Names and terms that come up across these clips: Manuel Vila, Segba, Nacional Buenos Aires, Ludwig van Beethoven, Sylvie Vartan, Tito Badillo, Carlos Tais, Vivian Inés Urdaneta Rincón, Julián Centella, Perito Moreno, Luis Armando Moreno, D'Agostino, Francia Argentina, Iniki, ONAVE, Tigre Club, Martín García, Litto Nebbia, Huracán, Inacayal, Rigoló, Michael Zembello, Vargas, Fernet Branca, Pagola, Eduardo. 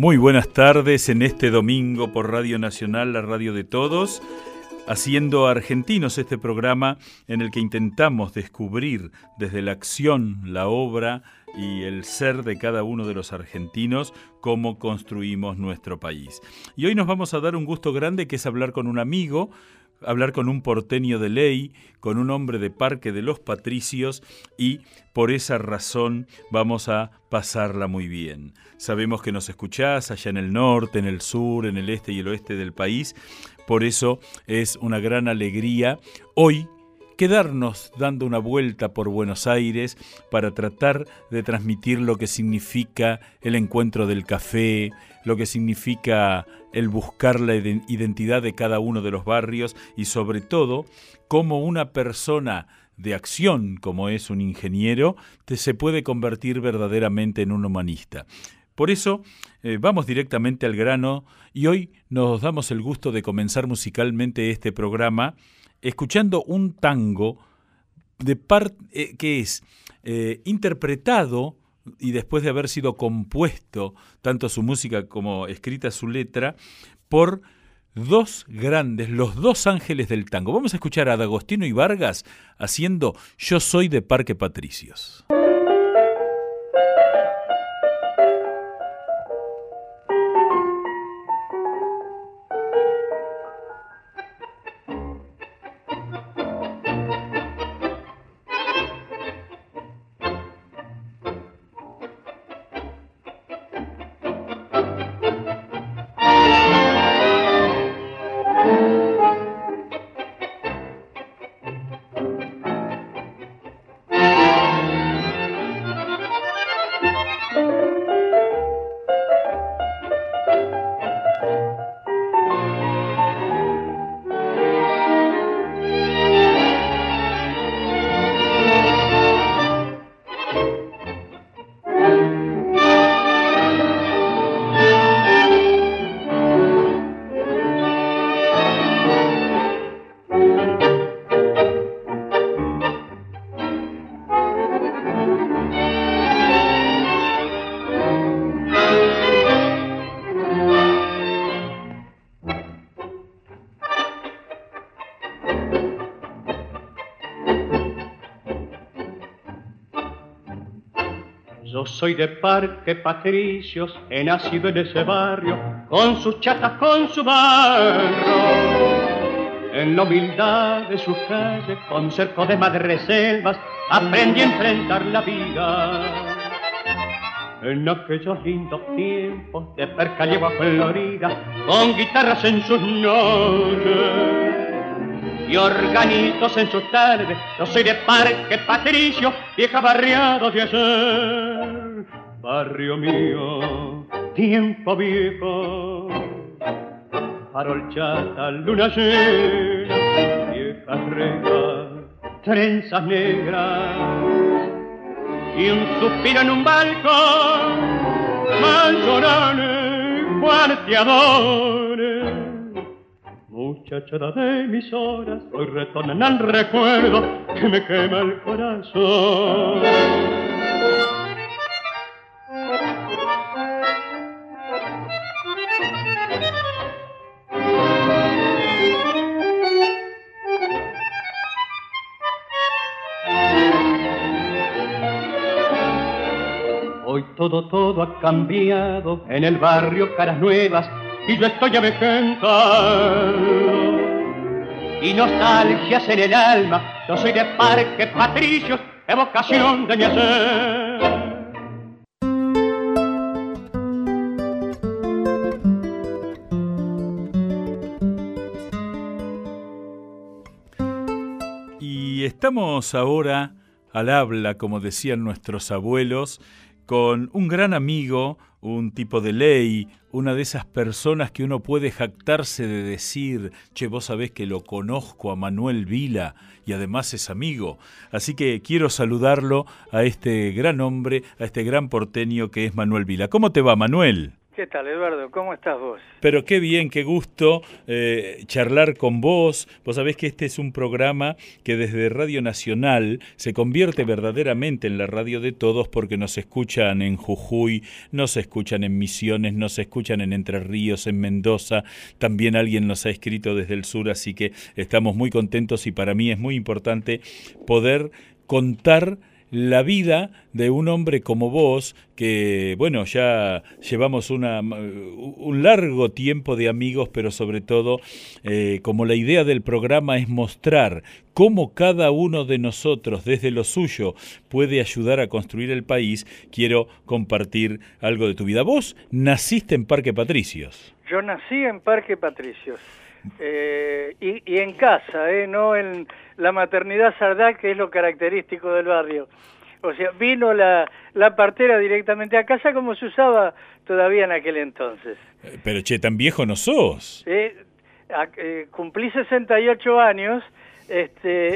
Muy buenas tardes en este domingo por Radio Nacional, la radio de todos, haciendo argentinos este programa en el que intentamos descubrir desde la acción, la obra y el ser de cada uno de los argentinos cómo construimos nuestro país. Y hoy nos vamos a dar un gusto grande que es hablar con un amigo, hablar con un porteño de ley, con un hombre de Parque de los Patricios, y por esa razón vamos a pasarla muy bien. Sabemos que nos escuchás allá en el norte, en el sur, en el este y el oeste del país, por eso es una gran alegría hoy quedarnos dando una vuelta por Buenos Aires para tratar de transmitir lo que significa el encuentro del café, lo que significa el buscar la identidad de cada uno de los barrios y sobre todo cómo una persona de acción como es un ingeniero se puede convertir verdaderamente en un humanista. Por eso vamos directamente al grano y hoy nos damos el gusto de comenzar musicalmente este programa escuchando un tango que es interpretado y después de haber sido compuesto, tanto su música como escrita su letra, por dos grandes, los dos ángeles del tango. Vamos a escuchar a D'Agostino y Vargas haciendo Yo soy de Parque Patricios. Yo soy de Parque Patricios, he nacido en ese barrio, con sus chatas, con su barro. En la humildad de sus calles, con cerco de madreselvas, aprendí a enfrentar la vida. En aquellos lindos tiempos de perca yegua florida, con guitarras en sus noches y organitos en sus tardes, yo soy de Parque Patricios, vieja barriada de ayer. Barrio mío, tiempo viejo, farol chata, luna llena, viejas rejas, trenzas negras y un suspiro en un balcón, mayoranes, cuarteadores. Muchachada de mis horas, hoy retornan al recuerdo que me quema el corazón. Todo ha cambiado en el barrio, caras nuevas, y yo estoy avejentado y nostalgias en el alma. Yo soy de Parque Patricios, evocación de mi hacer. Y estamos ahora al habla, como decían nuestros abuelos, con un gran amigo, un tipo de ley, una de esas personas que uno puede jactarse de decir, che, vos sabés que lo conozco a Manuel Vila y además es amigo. Así que quiero saludarlo a este gran hombre, a este gran porteño que es Manuel Vila. ¿Cómo te va, Manuel? ¿Qué tal, Eduardo? ¿Cómo estás vos? Pero qué bien, qué gusto charlar con vos. Vos sabés que este es un programa que desde Radio Nacional se convierte verdaderamente en la radio de todos, porque nos escuchan en Jujuy, nos escuchan en Misiones, nos escuchan en Entre Ríos, en Mendoza. También alguien nos ha escrito desde el sur, así que estamos muy contentos y para mí es muy importante poder contar la vida de un hombre como vos, que bueno, ya llevamos un largo tiempo de amigos, pero sobre todo como la idea del programa es mostrar cómo cada uno de nosotros desde lo suyo puede ayudar a construir el país, quiero compartir algo de tu vida. Vos naciste en Parque Patricios. Yo nací en Parque Patricios. Y en casa, no en la maternidad Sardá, que es lo característico del barrio. O sea, vino la partera directamente a casa, como se usaba todavía en aquel entonces. Pero che, tan viejo no sos. Cumplí 68 años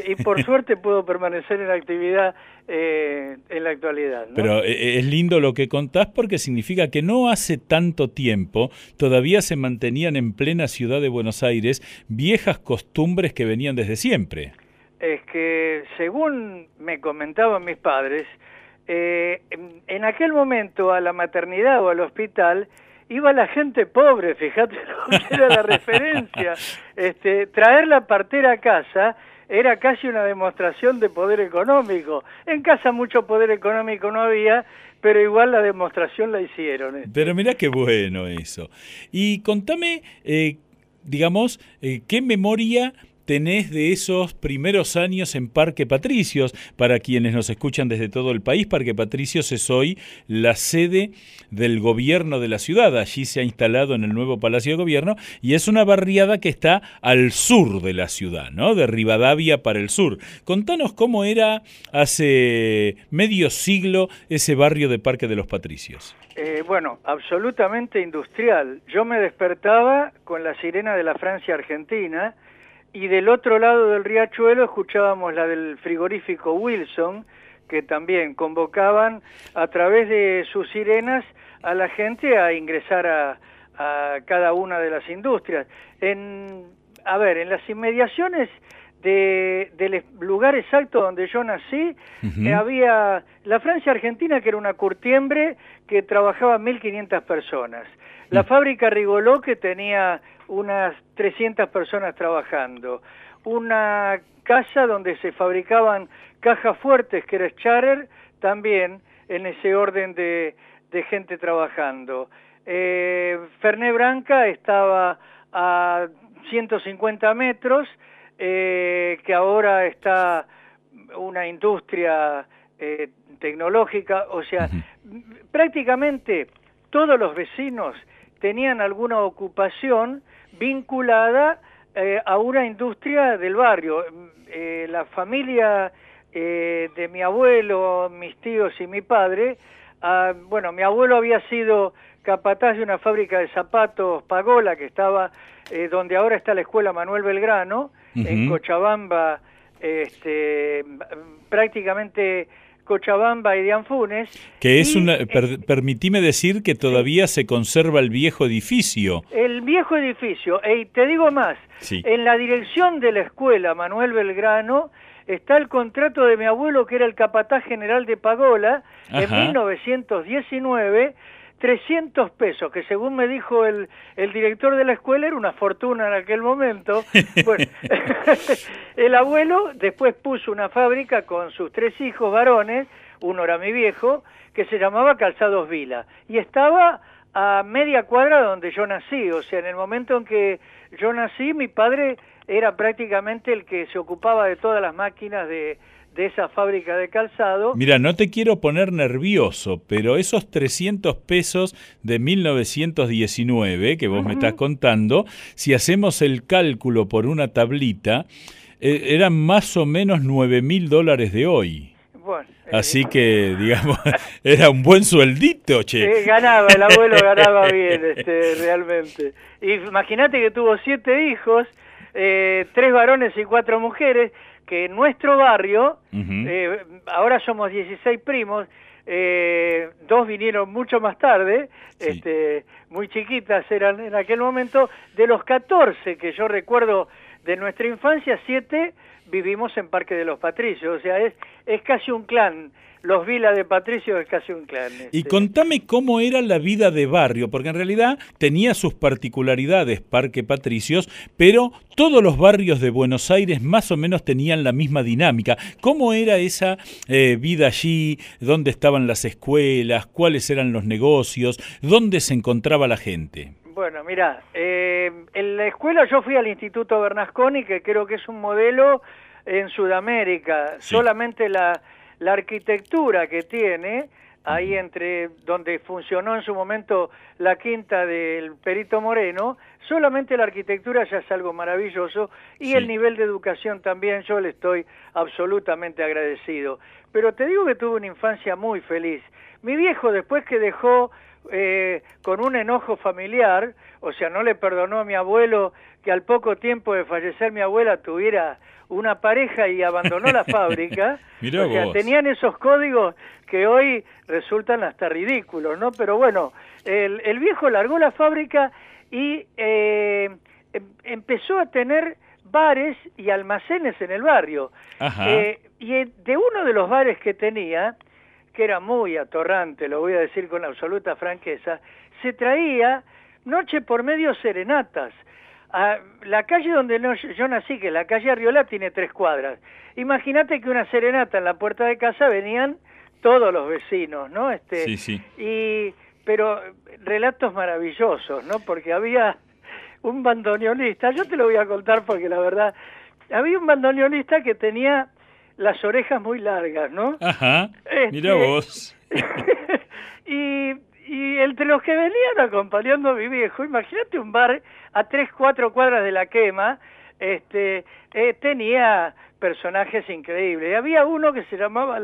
y por suerte puedo permanecer en actividad en la actualidad, ¿no? Pero es lindo lo que contás, porque significa que no hace tanto tiempo todavía se mantenían en plena ciudad de Buenos Aires viejas costumbres que venían desde siempre. Es que, según me comentaban mis padres, en aquel momento a la maternidad o al hospital iba la gente pobre, fíjate lo que era la referencia. Traer la partera a casa era casi una demostración de poder económico. En casa mucho poder económico no había, pero igual la demostración la hicieron. Pero mirá qué bueno eso. Y contame, qué memoria tenés de esos primeros años en Parque Patricios. Para quienes nos escuchan desde todo el país, Parque Patricios es hoy la sede del gobierno de la ciudad. Allí se ha instalado en el nuevo Palacio de Gobierno y es una barriada que está al sur de la ciudad, ¿no? De Rivadavia para el sur. Contanos cómo era hace medio siglo ese barrio de Parque de los Patricios. Absolutamente industrial. Yo me despertaba con la sirena de la Francia Argentina, y del otro lado del riachuelo escuchábamos la del frigorífico Wilson, que también convocaban a través de sus sirenas a la gente a ingresar a cada una de las industrias. En las inmediaciones del lugar exacto donde yo nací, uh-huh, había la Francia Argentina, que era una curtiembre que trabajaba 1.500 personas. La fábrica Rigoló, que tenía unas 300 personas trabajando. Una casa donde se fabricaban cajas fuertes, que era Scharer, también en ese orden de gente trabajando. Fernet Branca estaba a 150 metros, que ahora está una industria tecnológica. O sea, prácticamente todos los vecinos tenían alguna ocupación vinculada a una industria del barrio. La familia de mi abuelo, mis tíos y mi padre, mi abuelo había sido capataz de una fábrica de zapatos Pagola, que estaba donde ahora está la escuela Manuel Belgrano, uh-huh, en Cochabamba, prácticamente Cochabamba y de Anfunes. Que es permitime decir que todavía se conserva el viejo edificio. El viejo edificio, y te digo más, sí, en la dirección de la escuela Manuel Belgrano está el contrato de mi abuelo, que era el capataz general de Pagola, ajá, en 1919, 300 pesos, que según me dijo el director de la escuela era una fortuna en aquel momento. Bueno, el abuelo después puso una fábrica con sus 3 hijos varones, uno era mi viejo, que se llamaba Calzados Vila, y estaba a media cuadra donde yo nací. O sea, en el momento en que yo nací, mi padre era prácticamente el que se ocupaba de todas las máquinas de esa fábrica de calzado. Mira, no te quiero poner nervioso, pero esos 300 pesos de 1919 que vos, uh-huh, me estás contando, si hacemos el cálculo por una tablita, eran más o menos $9.000 de hoy. Bueno, así que, digamos, era un buen sueldito, che. Ganaba, el abuelo ganaba bien, realmente. Imagínate que tuvo 7 hijos, 3 varones y 4 mujeres, que en nuestro barrio, uh-huh, ahora somos 16 primos, Dos vinieron mucho más tarde, sí. Muy chiquitas eran en aquel momento. De los 14 que yo recuerdo de nuestra infancia, 7 vivimos en Parque de los Patricios, o sea, es casi un clan. Los Vila de Patricios es casi un clan. Y contame cómo era la vida de barrio, porque en realidad tenía sus particularidades Parque Patricios, pero todos los barrios de Buenos Aires más o menos tenían la misma dinámica. ¿Cómo era esa vida allí? ¿Dónde estaban las escuelas? ¿Cuáles eran los negocios? ¿Dónde se encontraba la gente? Bueno, mirá, en la escuela yo fui al Instituto Bernasconi, que creo que es un modelo en Sudamérica. Sí. Solamente la arquitectura que tiene, ahí entre donde funcionó en su momento la quinta del Perito Moreno, solamente la arquitectura ya es algo maravilloso, y sí. El nivel de educación también, yo le estoy absolutamente agradecido. Pero te digo que tuve una infancia muy feliz. Mi viejo, después que dejó con un enojo familiar, o sea, no le perdonó a mi abuelo que al poco tiempo de fallecer mi abuela tuviera una pareja y abandonó la fábrica. Mirá, o sea, tenían esos códigos que hoy resultan hasta ridículos, ¿no? Pero bueno, el viejo largó la fábrica y empezó a tener bares y almacenes en el barrio. Ajá. Y de uno de los bares que tenía, que era muy atorrante, lo voy a decir con absoluta franqueza, se traía noche por medio serenatas. A la calle donde yo nací, que es la calle Arriola, tiene 3 cuadras. Imagínate que una serenata en la puerta de casa venían todos los vecinos, ¿no? Sí, sí. Pero relatos maravillosos, ¿no? Porque había un bandoneonista, yo te lo voy a contar porque la verdad, había un bandoneonista que tenía las orejas muy largas, ¿no? Ajá, mirá vos. Y entre los que venían acompañando a mi viejo, imagínate un bar a 3-4 cuadras de la quema, tenía personajes increíbles. Había uno que se llamaba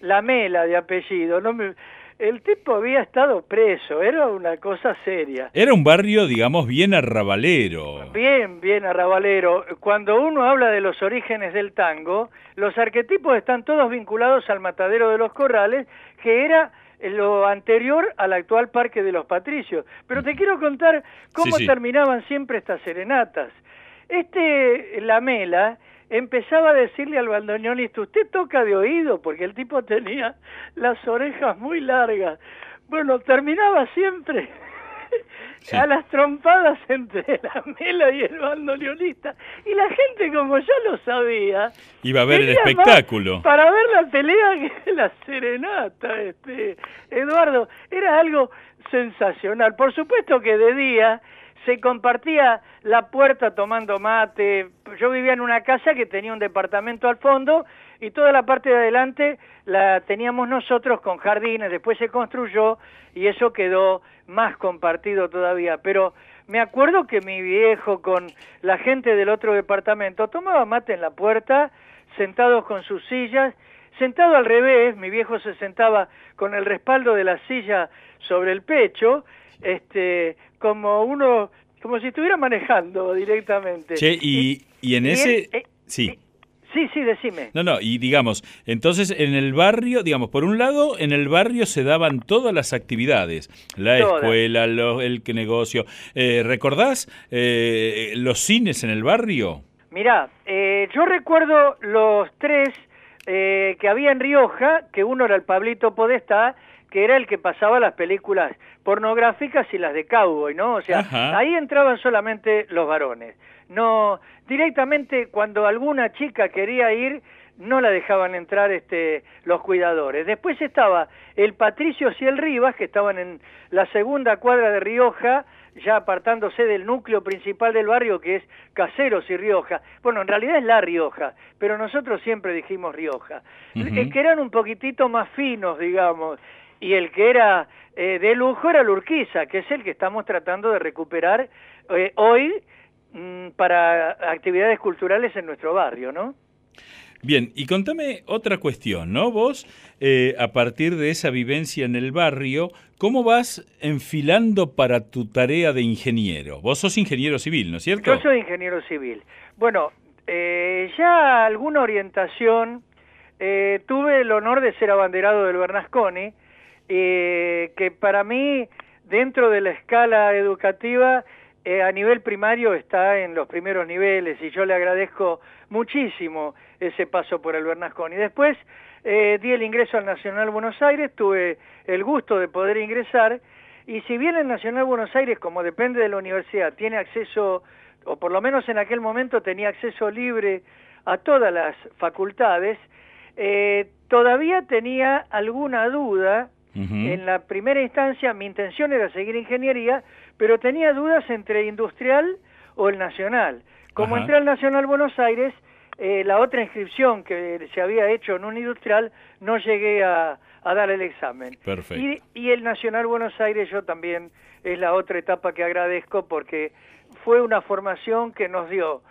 Lamela de apellido, ¿no? El tipo había estado preso, era una cosa seria. Era un barrio, digamos, bien arrabalero. Bien arrabalero. Cuando uno habla de los orígenes del tango, los arquetipos están todos vinculados al Matadero de los Corrales, que era lo anterior al actual Parque de los Patricios. Pero te quiero contar cómo terminaban siempre estas serenatas. Lamela empezaba a decirle al bandoneonista, usted toca de oído, porque el tipo tenía las orejas muy largas. Bueno, terminaba siempre a las trompadas entre Lamela y el bandoneonista. Y la gente, como ya lo sabía, iba a ver el espectáculo. Para ver la pelea que la serenata, Eduardo. Era algo sensacional. Por supuesto que de día se compartía la puerta tomando mate. Yo vivía en una casa que tenía un departamento al fondo y toda la parte de adelante la teníamos nosotros con jardines. Después se construyó y eso quedó más compartido todavía. Pero me acuerdo que mi viejo con la gente del otro departamento tomaba mate en la puerta, sentados con sus sillas, sentado al revés. Mi viejo se sentaba con el respaldo de la silla sobre el pecho, como si estuviera manejando directamente. Che, y en y ese él, sí. Sí, decime. No, y digamos, entonces en el barrio, digamos, por un lado, en el barrio se daban todas las actividades, escuela, el negocio. ¿Recordás los cines en el barrio? Mirá, yo recuerdo los 3 que había en Rioja, que uno era el Pablito Podestá, que era el que pasaba las películas pornográficas y las de cowboy, ¿no? O sea, ajá, ahí entraban solamente los varones. No, directamente cuando alguna chica quería ir, no la dejaban entrar los cuidadores. Después estaba el Patricios y el Rivas, que estaban en la 2ª cuadra de Rioja, ya apartándose del núcleo principal del barrio, que es Caseros y Rioja. Bueno, en realidad es La Rioja, pero nosotros siempre dijimos Rioja. Uh-huh. Que eran un poquitito más finos, digamos. Y el que era de lujo era el Urquiza, que es el que estamos tratando de recuperar hoy para actividades culturales en nuestro barrio, ¿no? Bien, y contame otra cuestión, ¿no? Vos, a partir de esa vivencia en el barrio, ¿cómo vas enfilando para tu tarea de ingeniero? Vos sos ingeniero civil, ¿no es cierto? Yo soy ingeniero civil. Bueno, ya alguna orientación Tuve el honor de ser abanderado del Bernasconi, que para mí, dentro de la escala educativa, a nivel primario está en los primeros niveles, y yo le agradezco muchísimo ese paso por el Bernasconi. Después di el ingreso al Nacional Buenos Aires, tuve el gusto de poder ingresar, y si bien el Nacional Buenos Aires, como depende de la universidad, tiene acceso, o por lo menos en aquel momento tenía acceso libre a todas las facultades, todavía tenía alguna duda. Uh-huh. En la primera instancia mi intención era seguir ingeniería, pero tenía dudas entre industrial o el nacional. Como entré al Nacional Buenos Aires, la otra inscripción que se había hecho en un industrial, no llegué a dar el examen. Perfecto. Y el Nacional Buenos Aires yo también es la otra etapa que agradezco, porque fue una formación que nos dio,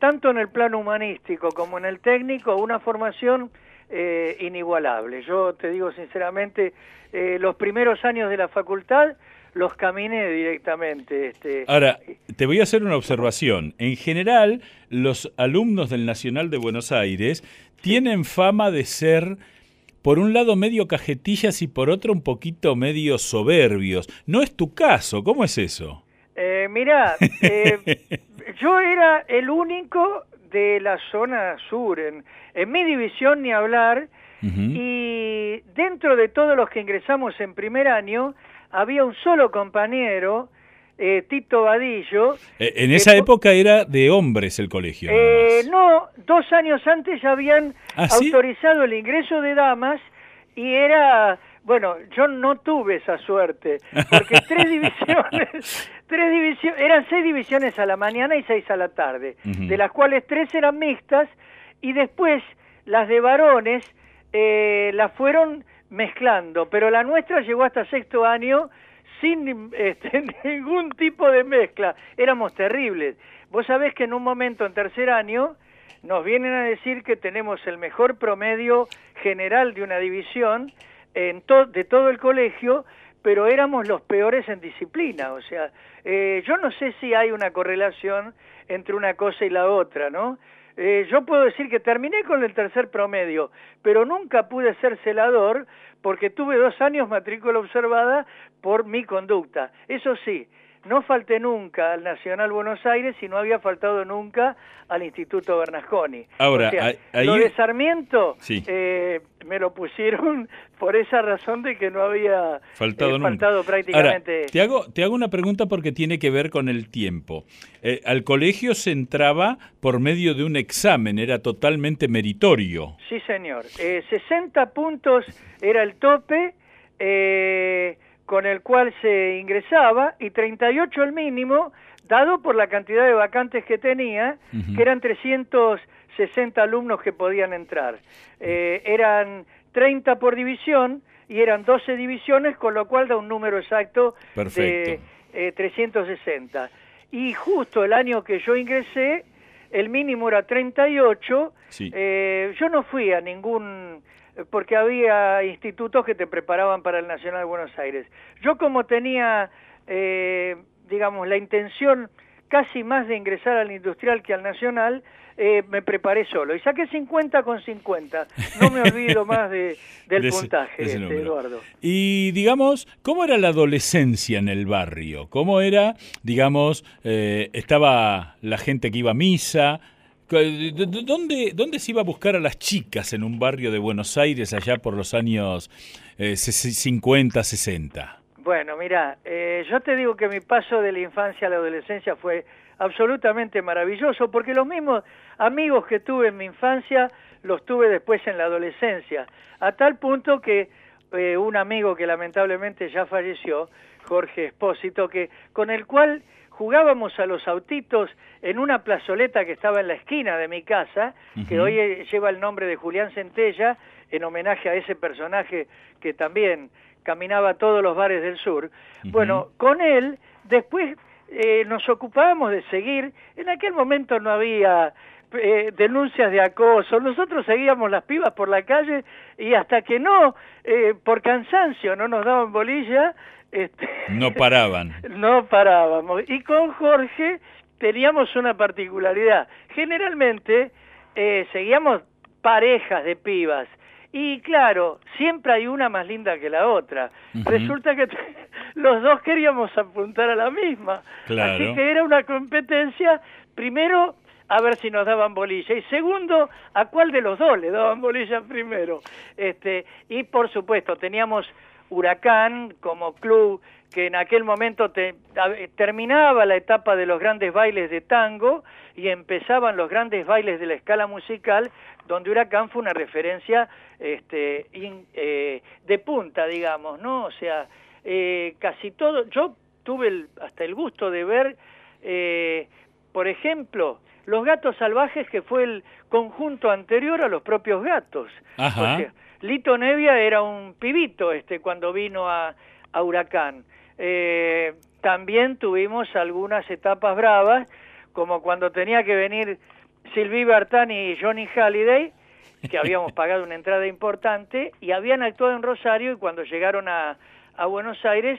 tanto en el plano humanístico como en el técnico, una formación inigualable. Yo te digo sinceramente, los primeros años de la facultad los caminé directamente. Ahora, te voy a hacer una observación. En general, los alumnos del Nacional de Buenos Aires tienen fama de ser, por un lado, medio cajetillas y por otro, un poquito medio soberbios. No es tu caso, ¿cómo es eso? Mirá, yo era el único de la zona sur, en mi división ni hablar. Uh-huh. Y dentro de todos los que ingresamos en primer año, había un solo compañero, Tito Badillo. En esa época era de hombres el colegio. No, 2 años antes ya habían autorizado el ingreso de damas, y era... Bueno, yo no tuve esa suerte, porque 3 divisiones, eran 6 divisiones a la mañana y 6 a la tarde, uh-huh, de las cuales 3 eran mixtas, y después las de varones las fueron mezclando, pero la nuestra llegó hasta 6º año sin ningún tipo de mezcla. Éramos terribles. Vos sabés que en un momento, en 3º año, nos vienen a decir que tenemos el mejor promedio general de una división, de todo el colegio, pero éramos los peores en disciplina. O sea, yo no sé si hay una correlación entre una cosa y la otra, ¿no? Yo puedo decir que terminé con el 3er promedio, pero nunca pude ser celador, porque tuve 2 años matrícula observada por mi conducta. Eso sí, no falté nunca al Nacional Buenos Aires y no había faltado nunca al Instituto Bernasconi. Ahora, o sea, ahí... lo de Sarmiento, sí, me lo pusieron por esa razón de que no había faltado prácticamente. Ahora, te hago una pregunta porque tiene que ver con el tiempo. Al colegio se entraba por medio de un examen, era totalmente meritorio. Sí, señor. 60 puntos era el tope, con el cual se ingresaba, y 38 el mínimo, dado por la cantidad de vacantes que tenía, uh-huh, que eran 360 alumnos que podían entrar. Eran 30 por división, y eran 12 divisiones, con lo cual da un número exacto. Perfecto. De 360. Y justo el año que yo ingresé, el mínimo era 38, sí. Yo no fui a ningún... porque había institutos que te preparaban para el Nacional de Buenos Aires. Yo, como tenía, digamos, la intención casi más de ingresar al industrial que al nacional, me preparé solo. Y saqué 50,50. No me olvido más del puntaje, Eduardo. Y, digamos, ¿cómo era la adolescencia en el barrio? ¿Cómo era, digamos, estaba la gente que iba a misa? ¿Dónde se iba a buscar a las chicas en un barrio de Buenos Aires allá por los años 50, 60? Bueno, mirá, yo te digo que mi paso de la infancia a la adolescencia fue absolutamente maravilloso, porque los mismos amigos que tuve en mi infancia los tuve después en la adolescencia, a tal punto que un amigo que lamentablemente ya falleció, Jorge Espósito, con el cual... jugábamos a los autitos en una plazoleta que estaba en la esquina de mi casa, uh-huh, que hoy lleva el nombre de Julián Centella, en homenaje a ese personaje que también caminaba a todos los bares del sur. Uh-huh. Bueno, con él después nos ocupábamos de seguir. En aquel momento no había denuncias de acoso. Nosotros seguíamos las pibas por la calle y hasta que no, por cansancio, no nos daban bolilla... no paraban. No parábamos. Y con Jorge teníamos una particularidad. Generalmente seguíamos parejas de pibas. Y claro, siempre hay una más linda que la otra. Uh-huh. Resulta que los dos queríamos apuntar a la misma. Claro. Así que era una competencia, primero, a ver si nos daban bolilla. Y segundo, a cuál de los dos le daban bolilla primero. Y por supuesto, teníamos Huracán como club, que en aquel momento terminaba la etapa de los grandes bailes de tango y empezaban los grandes bailes de la escala musical, donde Huracán fue una referencia de punta, digamos, ¿no? O sea, casi todo. Yo tuve hasta el gusto de ver, por ejemplo, Los Gatos Salvajes, que fue el conjunto anterior a Los Propios Gatos. Ajá. O sea, Litto Nebbia era un pibito cuando vino a Huracán. También tuvimos algunas etapas bravas, como cuando tenía que venir Sylvie Vartan y Johnny Hallyday, que habíamos pagado una entrada importante, y habían actuado en Rosario, y cuando llegaron a Buenos Aires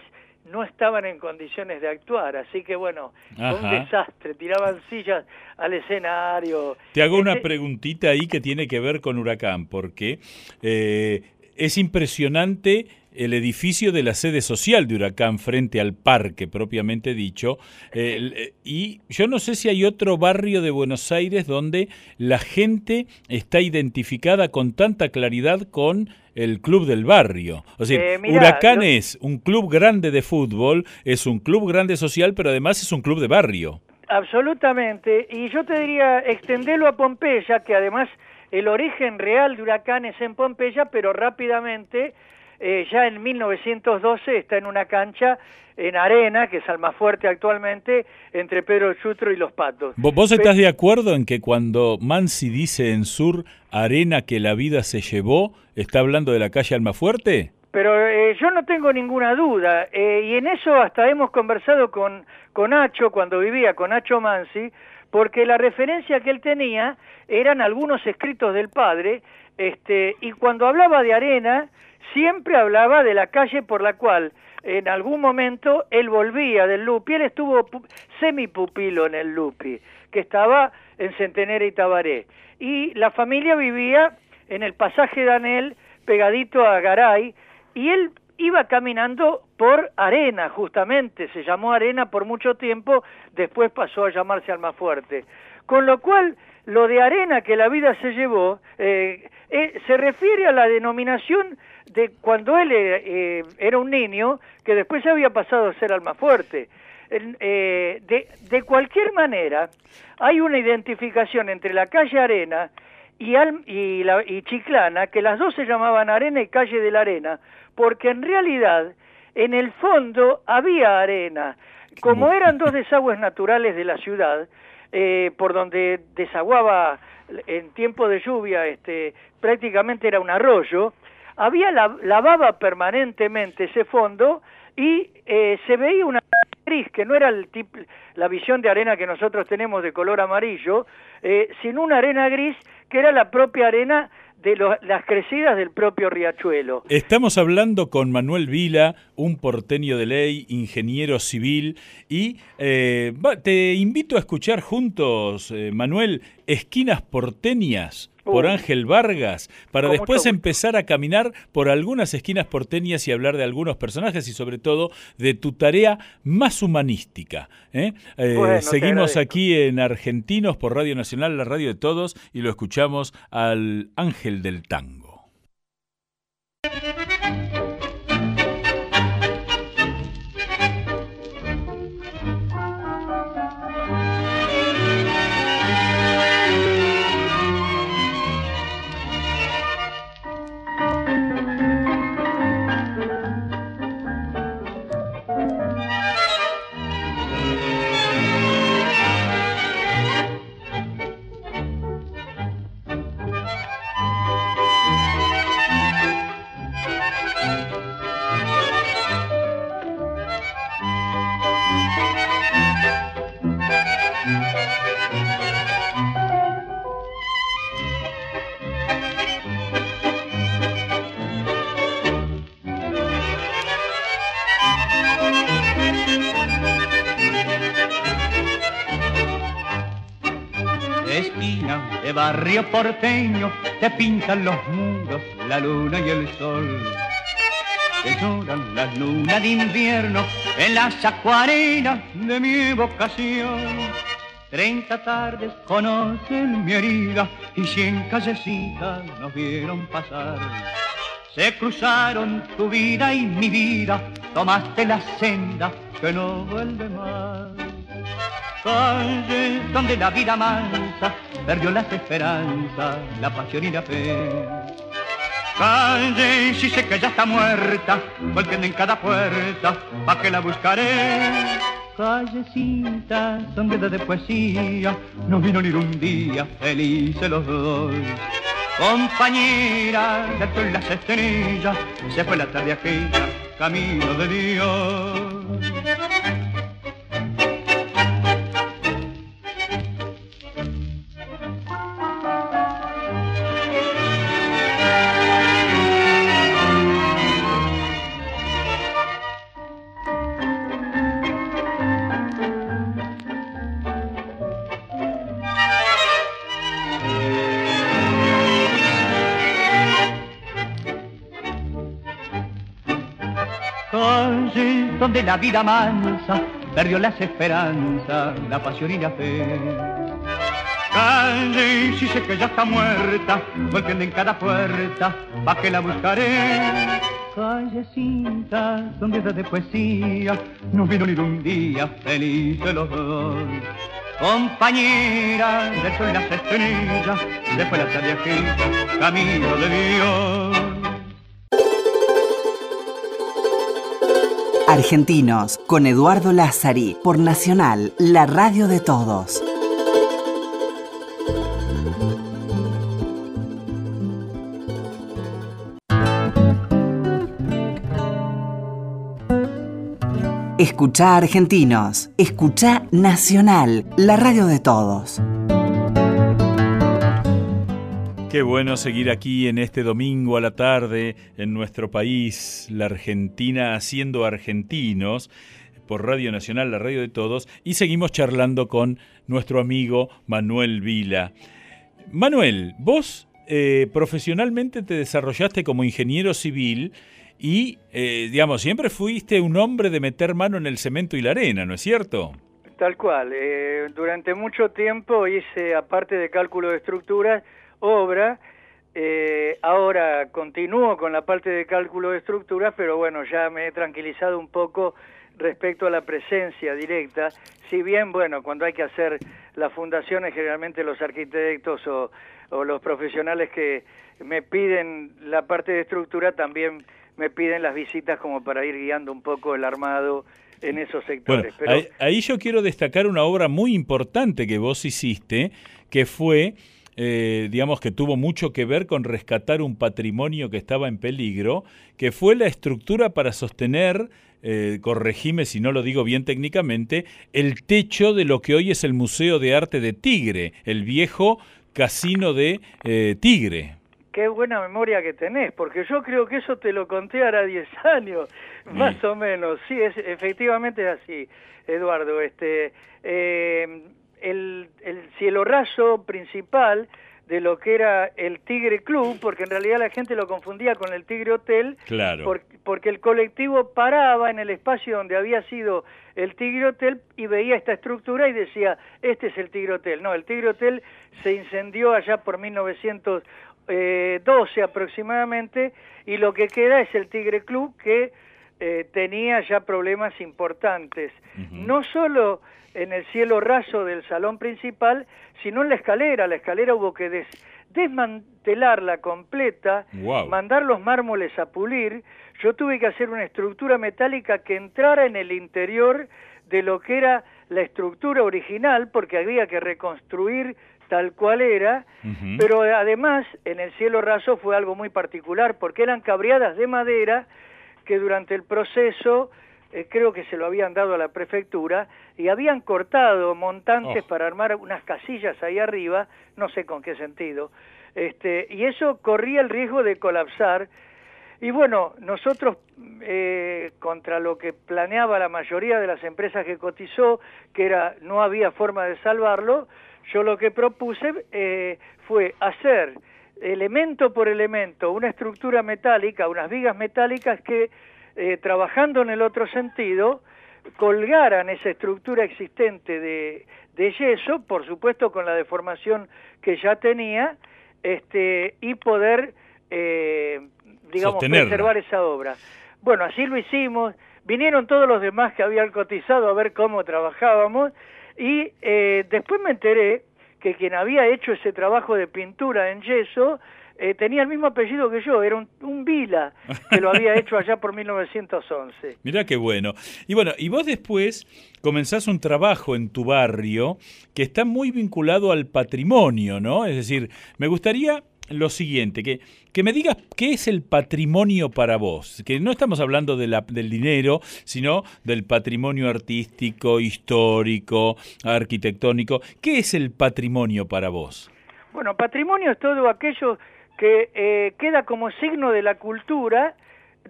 no estaban en condiciones de actuar, así que bueno, fue un desastre, tiraban sillas al escenario. Te hago una preguntita ahí que tiene que ver con Huracán, porque es impresionante el edificio de la sede social de Huracán frente al parque, propiamente dicho, y yo no sé si hay otro barrio de Buenos Aires donde la gente está identificada con tanta claridad con el club del barrio. O sea, mirá, Huracán es un club grande de fútbol, es un club grande social, pero además es un club de barrio. Absolutamente, y yo te diría, extenderlo a Pompeya, que además el origen real de Huracán es en Pompeya, pero rápidamente... ya en 1912 está en una cancha en Arena, que es Almafuerte actualmente, entre Pedro Chutro y Los Patos. ¿Vos estás de acuerdo en que cuando Manzi dice en Sur Arena que la vida se llevó, está hablando de la calle Almafuerte? Pero yo no tengo ninguna duda, y en eso hasta hemos conversado con Nacho, cuando vivía con Nacho Manzi, porque la referencia que él tenía eran algunos escritos del padre, y cuando hablaba de Arena... siempre hablaba de la calle por la cual en algún momento él volvía del Lupi. Él estuvo semipupilo en el Lupi, que estaba en Centenera y Tabaré. Y la familia vivía en el pasaje Danel, pegadito a Garay, y él iba caminando por Arena, justamente. Se llamó Arena por mucho tiempo, después pasó a llamarse Almafuerte. Con lo cual... lo de Arena que la vida se llevó se refiere a la denominación de cuando él era un niño, que después ya había pasado a ser Almafuerte. De cualquier manera, hay una identificación entre la calle Arena y Chiclana, que las dos se llamaban Arena y Calle de la Arena, porque en realidad en el fondo había arena. Como eran dos desagües naturales de la ciudad, por donde desaguaba en tiempo de lluvia, prácticamente era un arroyo, había lavaba permanentemente ese fondo y se veía una gris, que no era la visión de arena que nosotros tenemos de color amarillo, sino una arena gris que era la propia arena de las crecidas del propio riachuelo. Estamos hablando con Manuel Vila, un porteño de ley, ingeniero civil, y te invito a escuchar juntos, Manuel, Esquinas Porteñas, por Ángel Vargas, para después empezar a caminar por algunas esquinas porteñas y hablar de algunos personajes y sobre todo de tu tarea más humanística. Bueno, seguimos aquí en Argentinos por Radio Nacional, la radio de todos, y lo escuchamos al Ángel del Tango. de barrio porteño te pintan los muros, la luna y el sol. Te lloran las lunas de invierno en las acuarelas de mi evocación. 30 tardes conocen mi herida y 100 callecitas nos vieron pasar. Se cruzaron tu vida y mi vida, tomaste la senda que no vuelve más. Calles donde la vida mansa perdió las esperanzas, la pasión y la fe. Calles si sé que ya está muerta, golpeando en cada puerta, pa' que la buscaré. Callecitas sombreras de poesía, nos vino a unir un día felices los dos. Compañera, ya estoy en las estrellas, se fue la tarde aquella, camino de Dios. Donde la vida mansa perdió las esperanzas, la pasión y la fe. Calle, si sé que ya está muerta, golpeando en cada puerta, pa' que la buscaré. Callecita, donde de poesía nos vino a unir un día felices los dos. Compañera, del sol las estrellas, después la tarde aquí, camino de Dios. Argentinos, con Eduardo Lázari, por Nacional, la radio de todos. Escuchá Argentinos, escuchá Nacional, la radio de todos. Qué bueno seguir aquí en este domingo a la tarde en nuestro país, la Argentina haciendo argentinos, por Radio Nacional, la radio de todos, y seguimos charlando con nuestro amigo Manuel Vila. Manuel, vos profesionalmente te desarrollaste como ingeniero civil y, digamos, siempre fuiste un hombre de meter mano en el cemento y la arena, ¿no es cierto? Tal cual. Durante mucho tiempo hice, aparte de cálculo de estructuras, obra, ahora continúo con la parte de cálculo de estructuras, pero bueno, ya me he tranquilizado un poco respecto a la presencia directa, si bien, bueno, cuando hay que hacer las fundaciones, generalmente los arquitectos o los profesionales que me piden la parte de estructura también me piden las visitas como para ir guiando un poco el armado en esos sectores. Bueno, pero ahí yo quiero destacar una obra muy importante que vos hiciste, que fue... digamos que tuvo mucho que ver con rescatar un patrimonio que estaba en peligro, que fue la estructura para sostener, corregime si no lo digo bien técnicamente, el techo de lo que hoy es el Museo de Arte de Tigre, el viejo casino de Tigre. Qué buena memoria que tenés, porque yo creo que eso te lo conté ahora 10 años, más o menos. Sí, efectivamente es así, Eduardo. El cielo raso principal de lo que era el Tigre Club, porque en realidad la gente lo confundía con el Tigre Hotel, claro. Porque el colectivo paraba en el espacio donde había sido el Tigre Hotel y veía esta estructura y decía, este es el Tigre Hotel. No, el Tigre Hotel se incendió allá por 1912 aproximadamente, y lo que queda es el Tigre Club, que tenía ya problemas importantes, no solo en el cielo raso del salón principal, sino en la escalera hubo que desmantelarla completa, wow. Mandar los mármoles a pulir, yo tuve que hacer una estructura metálica que entrara en el interior de lo que era la estructura original, porque había que reconstruir tal cual era, pero además en el cielo raso fue algo muy particular, porque eran cabreadas de madera, que durante el proceso, creo que se lo habían dado a la prefectura, y habían cortado montantes para armar unas casillas ahí arriba, no sé con qué sentido, y eso corría el riesgo de colapsar, y bueno, nosotros, contra lo que planeaba la mayoría de las empresas que cotizó, que era no había forma de salvarlo, Yo lo que propuse fue hacer elemento por elemento una estructura metálica, unas vigas metálicas que, trabajando en el otro sentido, colgaran esa estructura existente de yeso, por supuesto con la deformación que ya tenía, y poder, digamos, sostenerla, preservar esa obra. Bueno, así lo hicimos. Vinieron todos los demás que habían cotizado a ver cómo trabajábamos y después me enteré que quien había hecho ese trabajo de pintura en yeso tenía el mismo apellido que yo, era un Vila, que lo había hecho allá por 1911. Mirá qué bueno, y vos después comenzás un trabajo en tu barrio que está muy vinculado al patrimonio, ¿no? Es decir, me gustaría lo siguiente, que me digas qué es el patrimonio para vos, que no estamos hablando de del dinero, sino del patrimonio artístico, histórico, arquitectónico. ¿Qué es el patrimonio para vos? Bueno, patrimonio es todo aquello que queda como signo de la cultura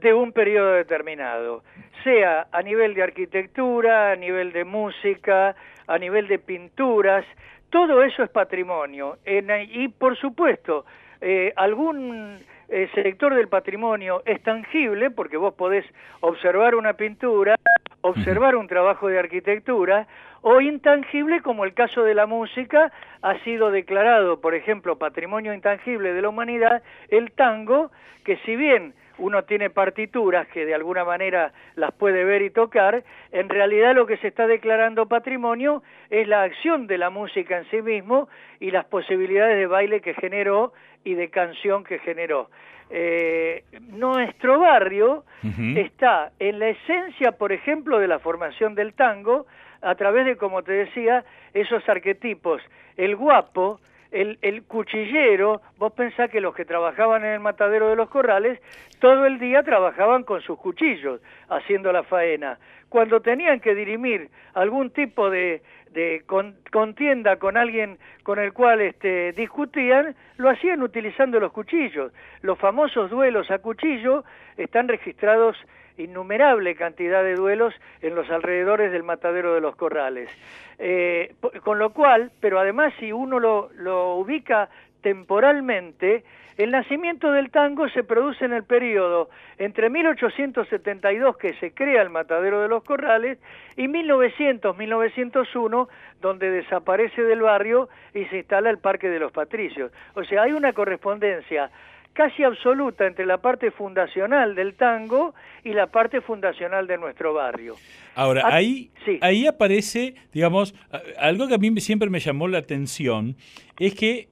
de un periodo determinado, sea a nivel de arquitectura, a nivel de música, a nivel de pinturas, todo eso es patrimonio. Y por supuesto, algún sector del patrimonio es tangible, porque vos podés observar una pintura, observar un trabajo de arquitectura, o intangible, como el caso de la música, ha sido declarado, por ejemplo, patrimonio intangible de la humanidad, el tango, que si bien uno tiene partituras que de alguna manera las puede ver y tocar, en realidad lo que se está declarando patrimonio es la acción de la música en sí mismo y las posibilidades de baile que generó y de canción que generó. Nuestro barrio está en la esencia, por ejemplo, de la formación del tango, a través de, como te decía, esos arquetipos, el guapo, el cuchillero. Vos pensás que los que trabajaban en el matadero de los corrales, todo el día trabajaban con sus cuchillos, haciendo la faena. Cuando tenían que dirimir algún tipo de contienda con alguien con el cual discutían, lo hacían utilizando los cuchillos. Los famosos duelos a cuchillo están registrados, innumerable cantidad de duelos en los alrededores del matadero de los corrales. Con lo cual, pero además si uno lo ubica temporalmente, el nacimiento del tango se produce en el periodo entre 1872, que se crea el matadero de los corrales, y 1900-1901, donde desaparece del barrio y se instala el Parque de los Patricios. O sea, hay una correspondencia casi absoluta entre la parte fundacional del tango y la parte fundacional de nuestro barrio. Ahora, ahí aparece, digamos, algo que a mí siempre me llamó la atención, es que,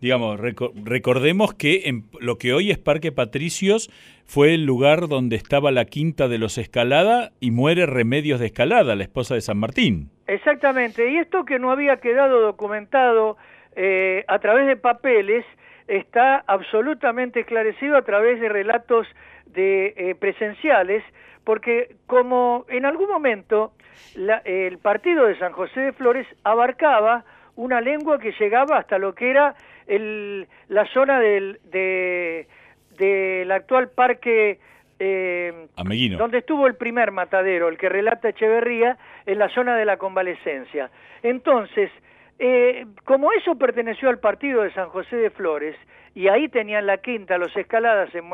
digamos, recordemos que en lo que hoy es Parque Patricios fue el lugar donde estaba la quinta de los Escalada y muere Remedios de Escalada, la esposa de San Martín. Exactamente, y esto que no había quedado documentado a través de papeles, está absolutamente esclarecido a través de relatos presenciales, porque como en algún momento el partido de San José de Flores abarcaba una lengua que llegaba hasta lo que era la zona del actual parque Ameguino, donde estuvo el primer matadero, el que relata Echeverría, en la zona de la Convalescencia. Entonces, como eso perteneció al partido de San José de Flores y ahí tenían la quinta, los Escalada en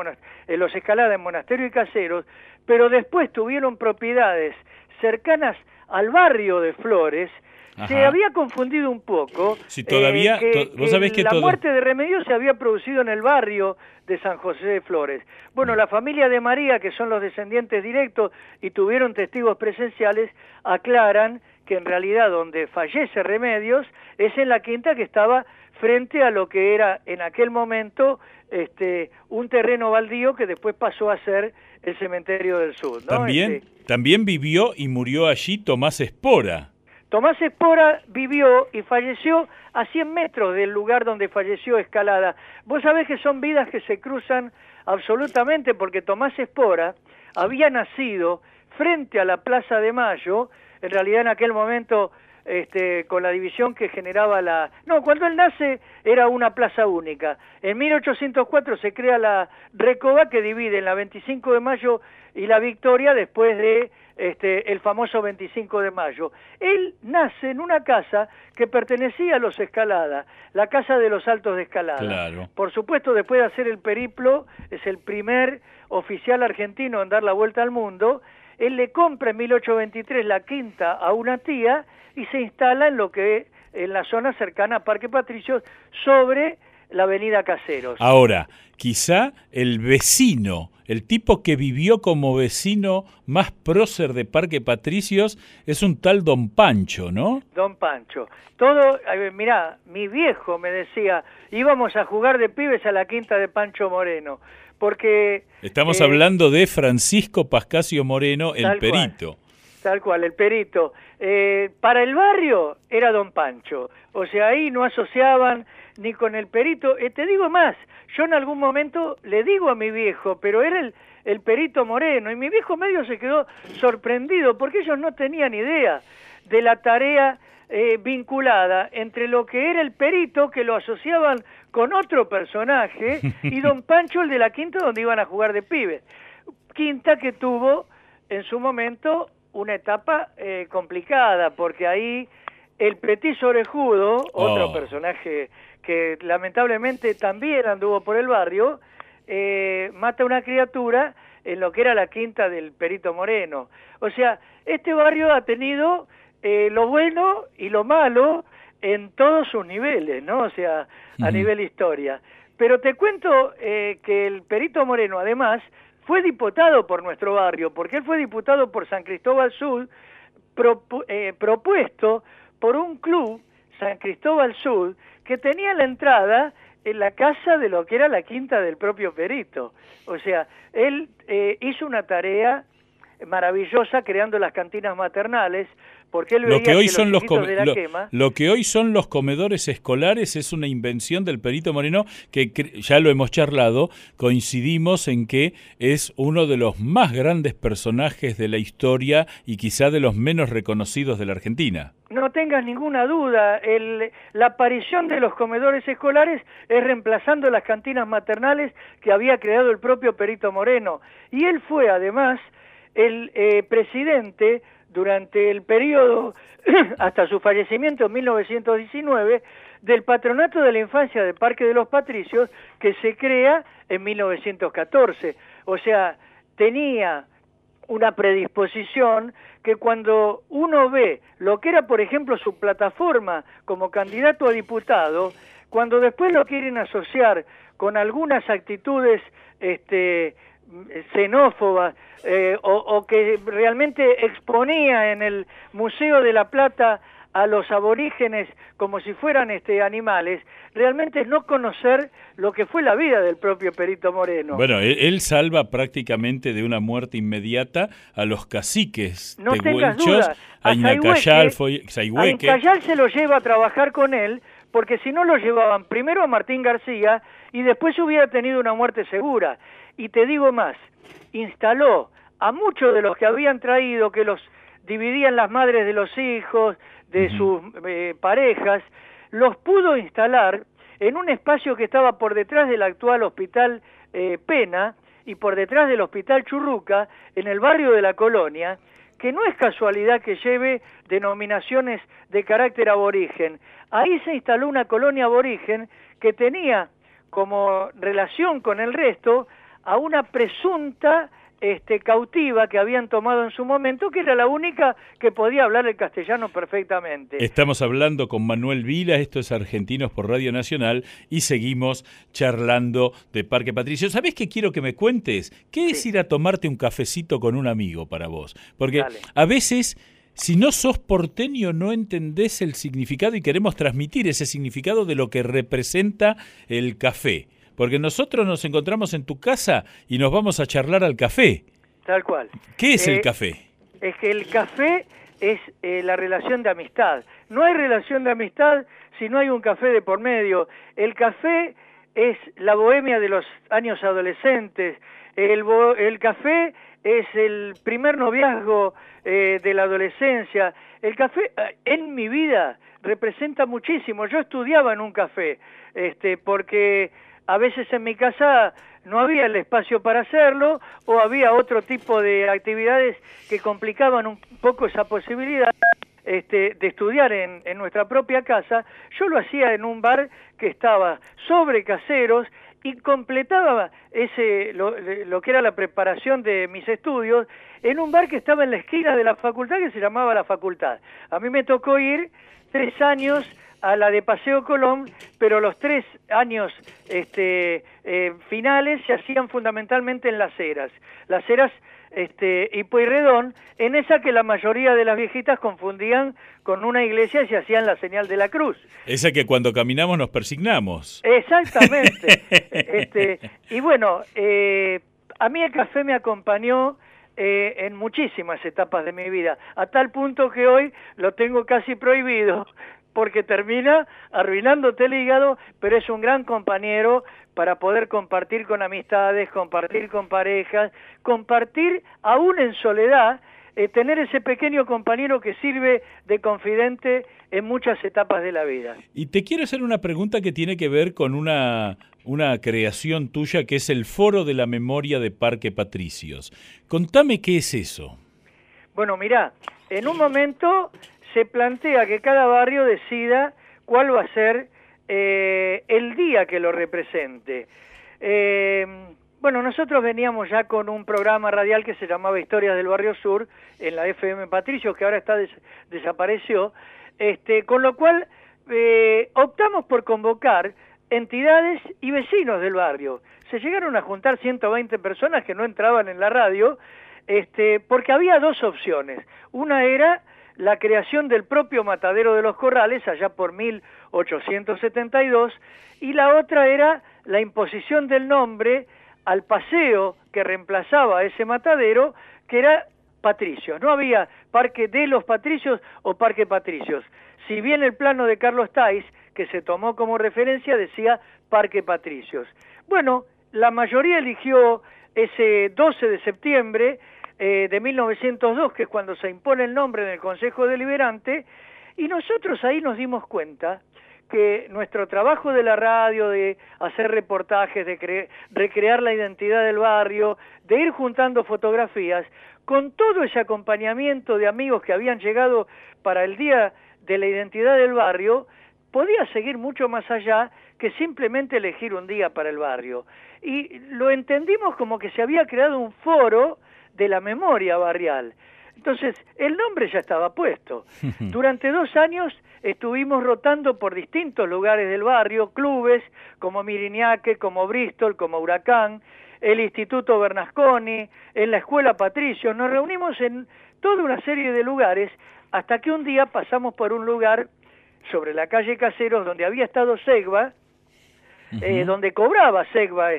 Monasterio y Caseros, pero después tuvieron propiedades cercanas al barrio de Flores. Ajá. Se había confundido un poco. Si todavía, vos sabés que la muerte de Remedios se había producido en el barrio de San José de Flores. Bueno, la familia de María, que son los descendientes directos y tuvieron testigos presenciales, aclaran que en realidad donde fallece Remedios es en la quinta que estaba frente a lo que era en aquel momento un terreno baldío que después pasó a ser el Cementerio del Sur, ¿no? También vivió y murió allí Tomás Espora. Tomás Espora vivió y falleció a 100 metros del lugar donde falleció Escalada. Vos sabés que son vidas que se cruzan absolutamente, porque Tomás Espora había nacido frente a la Plaza de Mayo. En realidad en aquel momento con la división que generaba la... No, cuando él nace era una plaza única. En 1804 se crea la Recoba, que divide en la 25 de mayo y la Victoria, después de el famoso 25 de mayo. Él nace en una casa que pertenecía a los Escalada, la casa de los Altos de Escalada. Claro. Por supuesto, después de hacer el periplo, es el primer oficial argentino en dar la vuelta al mundo. Él le compra en 1823 la quinta a una tía y se instala en lo que en la zona cercana a Parque Patricios, sobre la avenida Caseros. Ahora, quizá el vecino, el tipo que vivió como vecino más prócer de Parque Patricios es un tal Don Pancho, ¿no? Don Pancho. Todo, mirá, mi viejo me decía, íbamos a jugar de pibes a la quinta de Pancho Moreno, porque... Estamos hablando de Francisco Pascasio Moreno, el perito. Tal cual, el perito. Para el barrio era Don Pancho, o sea, ahí no asociaban ni con el perito. Te digo más, yo en algún momento le digo a mi viejo, pero era el Perito Moreno, y mi viejo medio se quedó sorprendido, porque ellos no tenían idea de la tarea vinculada entre lo que era el perito, que lo asociaban con otro personaje, y Don Pancho, el de la quinta, donde iban a jugar de pibes. Quinta que tuvo en su momento una etapa complicada, porque ahí el petiso orejudo, otro personaje que lamentablemente también anduvo por el barrio, mata a una criatura en lo que era la quinta del Perito Moreno. O sea, este barrio ha tenido lo bueno y lo malo en todos sus niveles, ¿no? O sea, a nivel historia. Pero te cuento que el Perito Moreno, además, fue diputado por nuestro barrio, porque él fue diputado por San Cristóbal Sur, propuesto por un club, San Cristóbal Sur, que tenía la entrada en la casa de lo que era la quinta del propio perito. O sea, él hizo una tarea maravillosa creando las cantinas maternales, porque él veía que lo que hoy son los comedores escolares es una invención del Perito Moreno, que ya lo hemos charlado, coincidimos en que es uno de los más grandes personajes de la historia y quizá de los menos reconocidos de la Argentina. No tengas ninguna duda, la aparición de los comedores escolares es reemplazando las cantinas maternales que había creado el propio Perito Moreno. Y él fue, además, el presidente durante el periodo, hasta su fallecimiento en 1919, del Patronato de la Infancia del Parque de los Patricios, que se crea en 1914. O sea, tenía una predisposición que cuando uno ve lo que era, por ejemplo, su plataforma como candidato a diputado, cuando después lo quieren asociar con algunas actitudes xenófoba o que realmente exponía en el Museo de La Plata a los aborígenes como si fueran animales, realmente es no conocer lo que fue la vida del propio Perito Moreno. Bueno, él salva prácticamente de una muerte inmediata a los caciques de Huenchos, a Inacayal, a Inacayal se lo lleva a trabajar con él, porque si no lo llevaban primero a Martín García y después hubiera tenido una muerte segura. Y te digo más, instaló a muchos de los que habían traído, que los dividían las madres de los hijos, de sus parejas, los pudo instalar en un espacio que estaba por detrás del actual Hospital Pena y por detrás del Hospital Churruca, en el barrio de La Colonia, que no es casualidad que lleve denominaciones de carácter aborigen. Ahí se instaló una colonia aborigen que tenía como relación con el resto a una presunta cautiva que habían tomado en su momento, que era la única que podía hablar el castellano perfectamente. Estamos hablando con Manuel Vila, esto es Argentinos por Radio Nacional, y seguimos charlando de Parque Patricios. ¿Sabés qué quiero que me cuentes? ¿Qué es ir a tomarte un cafecito con un amigo para vos? Porque a veces, si no sos porteño, no entendés el significado y queremos transmitir ese significado de lo que representa el café. Porque nosotros nos encontramos en tu casa y nos vamos a charlar al café. Tal cual. ¿Qué es el café? Es que el café es la relación de amistad. No hay relación de amistad si no hay un café de por medio. El café es la bohemia de los años adolescentes. El café es el primer noviazgo de la adolescencia. El café en mi vida representa muchísimo. Yo estudiaba en un café, porque a veces en mi casa no había el espacio para hacerlo o había otro tipo de actividades que complicaban un poco esa posibilidad de estudiar en nuestra propia casa. Yo lo hacía en un bar que estaba sobre caseros y completaba lo que era la preparación de mis estudios en un bar que estaba en la esquina de la facultad, que se llamaba La Facultad. A mí me tocó ir 3 años a la de Paseo Colón, pero los 3 años finales se hacían fundamentalmente en Las Heras. Las Heras y Pueyrredón, en esa que la mayoría de las viejitas confundían con una iglesia y se hacían la señal de la cruz. Esa que cuando caminamos nos persignamos. Exactamente. Y bueno, a mí el café me acompañó en muchísimas etapas de mi vida, a tal punto que hoy lo tengo casi prohibido, porque termina arruinándote el hígado, pero es un gran compañero para poder compartir con amistades, compartir con parejas, compartir aún en soledad, tener ese pequeño compañero que sirve de confidente en muchas etapas de la vida. Y te quiero hacer una pregunta que tiene que ver con una creación tuya, que es el Foro de la Memoria de Parque Patricios. Contame qué es eso. Bueno, mirá, en un momento se plantea que cada barrio decida cuál va a ser el día que lo represente. Bueno, nosotros veníamos ya con un programa radial que se llamaba Historias del Barrio Sur, en la FM Patricios, que ahora está desapareció, con lo cual optamos por convocar entidades y vecinos del barrio. Se llegaron a juntar 120 personas que no entraban en la radio, porque había 2 opciones. Una era la creación del propio matadero de los Corrales, allá por 1872, y la otra era la imposición del nombre al paseo que reemplazaba a ese matadero, que era Patricios. No había Parque de los Patricios o Parque Patricios. Si bien el plano de Carlos Tais, que se tomó como referencia, decía Parque Patricios. Bueno, la mayoría eligió ese 12 de septiembre, de 1902, que es cuando se impone el nombre en el Consejo Deliberante, y nosotros ahí nos dimos cuenta que nuestro trabajo de la radio, de hacer reportajes, de recrear la identidad del barrio, de ir juntando fotografías, con todo ese acompañamiento de amigos que habían llegado para el Día de la Identidad del Barrio, podía seguir mucho más allá que simplemente elegir un día para el barrio. Y lo entendimos como que se había creado un foro de la memoria barrial. Entonces, el nombre ya estaba puesto. Durante 2 años estuvimos rotando por distintos lugares del barrio, clubes como Miriñaque, como Bristol, como Huracán, el Instituto Bernasconi, en la Escuela Patricios. Nos reunimos en toda una serie de lugares hasta que un día pasamos por un lugar sobre la calle Caseros donde había estado Segba, donde cobraba Segba,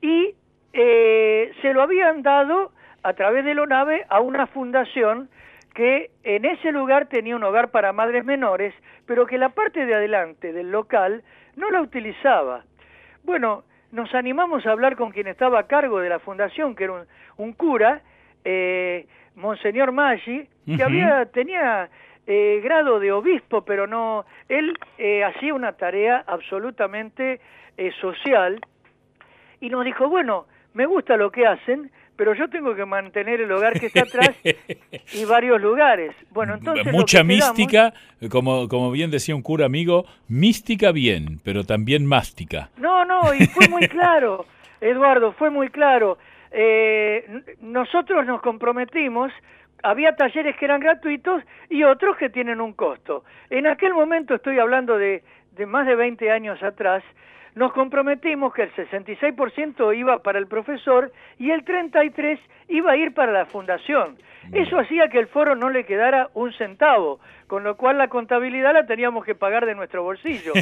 y se lo habían dado a través de la ONAVE a una fundación que en ese lugar tenía un hogar para madres menores, pero que la parte de adelante del local no la utilizaba. Bueno, nos animamos a hablar con quien estaba a cargo de la fundación, que era un cura, Monseñor Maggi, que tenía grado de obispo, pero no, él hacía una tarea absolutamente social, y nos dijo, bueno, me gusta lo que hacen, pero yo tengo que mantener el hogar que está atrás y varios lugares. Bueno, entonces mucha mística, como bien decía un cura amigo, mística bien, pero también mástica. No, y fue muy claro, Eduardo, fue muy claro. Nosotros nos comprometimos, había talleres que eran gratuitos y otros que tienen un costo. En aquel momento, estoy hablando de más de 20 años atrás, nos comprometimos que el 66% iba para el profesor y el 33% iba a ir para la fundación. Eso hacía que el foro no le quedara un centavo, con lo cual la contabilidad la teníamos que pagar de nuestro bolsillo.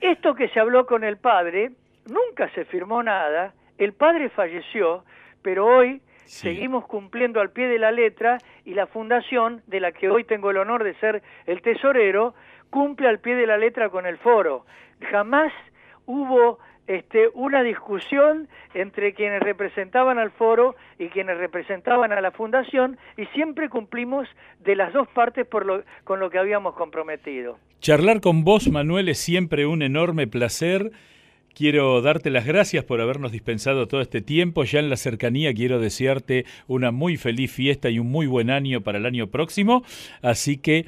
Esto que se habló con el padre, nunca se firmó nada, el padre falleció, pero hoy seguimos cumpliendo al pie de la letra y la fundación, de la que hoy tengo el honor de ser el tesorero, cumple al pie de la letra con el foro. Jamás hubo una discusión entre quienes representaban al foro y quienes representaban a la fundación, y siempre cumplimos de las dos partes con lo que habíamos comprometido. Charlar con vos, Manuel, es siempre un enorme placer. Quiero darte las gracias por habernos dispensado todo este tiempo. Ya en la cercanía quiero desearte una muy feliz fiesta y un muy buen año para el año próximo. Así que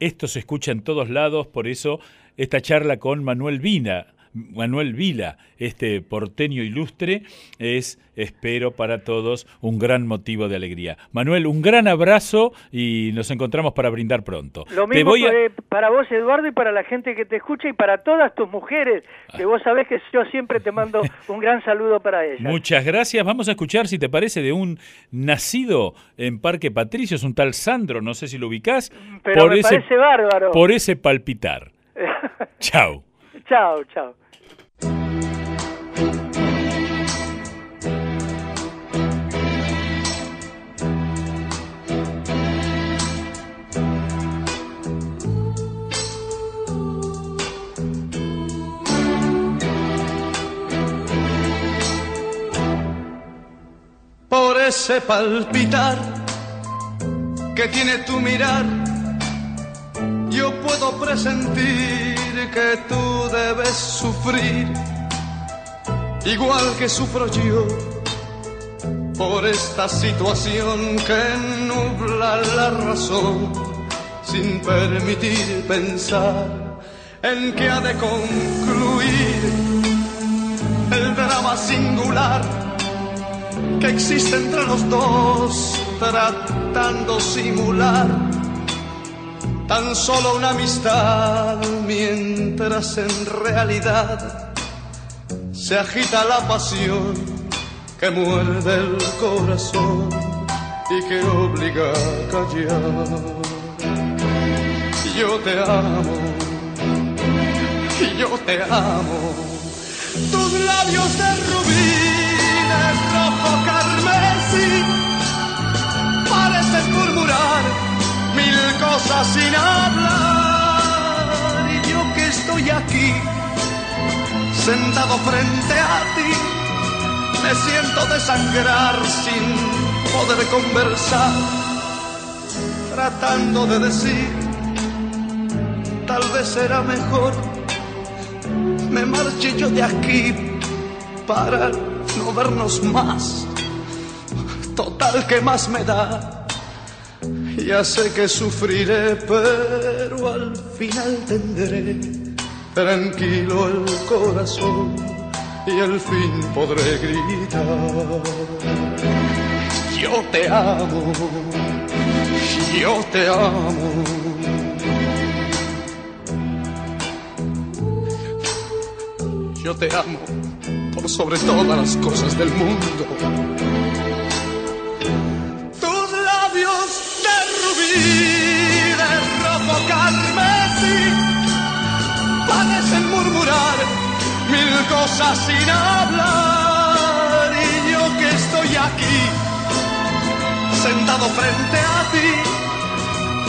esto se escucha en todos lados, por eso esta charla con Manuel Vila, este porteño ilustre, es, espero, para todos un gran motivo de alegría. Manuel, un gran abrazo y nos encontramos para brindar pronto. Lo mismo para vos, Eduardo, y para la gente que te escucha y para todas tus mujeres, que vos sabés que yo siempre te mando un gran saludo para ellas. Muchas gracias. Vamos a escuchar, si te parece, de un nacido en Parque Patricios, un tal Sandro, no sé si lo ubicás. Pero me parece bárbaro. Por ese palpitar. Chau. Chau, chau. Por ese palpitar que tiene tu mirar, yo puedo presentir que tú debes sufrir, igual que sufro yo, por esta situación que nubla la razón, sin permitir pensar en que ha de concluir el drama singular que existe entre los dos, tratando simular tan solo una amistad, mientras en realidad se agita la pasión que muerde el corazón y que obliga a callar. Yo te amo, yo te amo. Tus labios de rubí, rojo carmesí, pareces murmurar mil cosas sin hablar, y yo que estoy aquí, sentado frente a ti, me siento desangrar sin poder conversar, tratando de decir, tal vez será mejor, me marche yo de aquí para no vernos más, total que más me da, ya sé que sufriré, pero al final tendré tranquilo el corazón y al fin podré gritar. Yo te amo, yo te amo. Yo te amo por sobre todas las cosas del mundo. Tus labios de rubí, de rojo carmesí, parecen murmurar mil cosas sin hablar, y yo que estoy aquí, sentado frente a ti,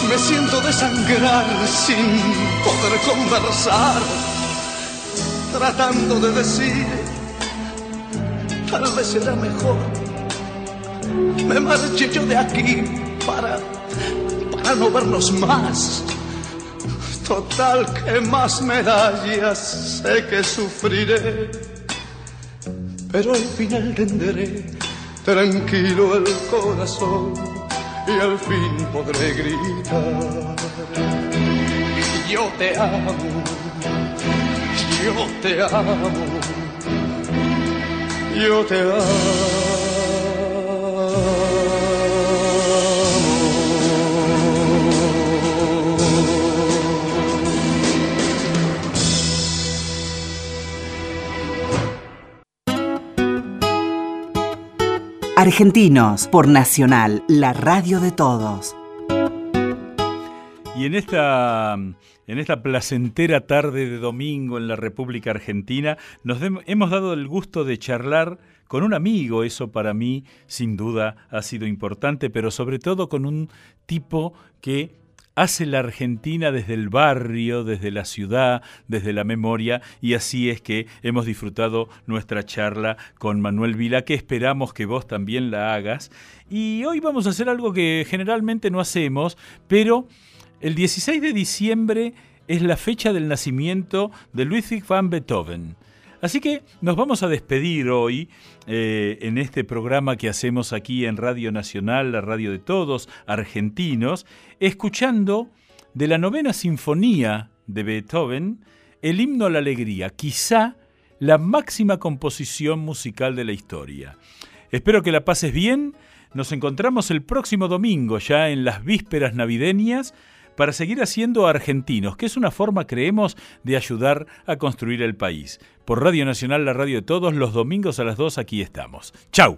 me siento desangrar sin poder conversar, tratando de decir, tal vez será mejor, me marché yo de aquí para no vernos más, total que más medallas sé que sufriré, pero al final tendré tranquilo el corazón y al fin podré gritar. Yo te amo, yo te amo, yo te amo. Argentinos por Nacional, la radio de todos. Y en esta placentera tarde de domingo en la República Argentina nos hemos dado el gusto de charlar con un amigo. Eso para mí sin duda ha sido importante, pero sobre todo con un tipo que hace la Argentina desde el barrio, desde la ciudad, desde la memoria, y así es que hemos disfrutado nuestra charla con Manuel Vila, que esperamos que vos también la hagas. Y hoy vamos a hacer algo que generalmente no hacemos, pero el 16 de diciembre es la fecha del nacimiento de Ludwig van Beethoven. Así que nos vamos a despedir hoy en este programa que hacemos aquí en Radio Nacional, la radio de todos argentinos, escuchando de la novena sinfonía de Beethoven, el himno a la alegría, quizá la máxima composición musical de la historia. Espero que la pases bien. Nos encontramos el próximo domingo, ya en las vísperas navideñas, para seguir haciendo argentinos, que es una forma, creemos, de ayudar a construir el país. Por Radio Nacional, la radio de todos, los domingos a las 2, aquí estamos. ¡Chau!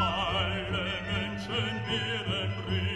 Alle Menschen werden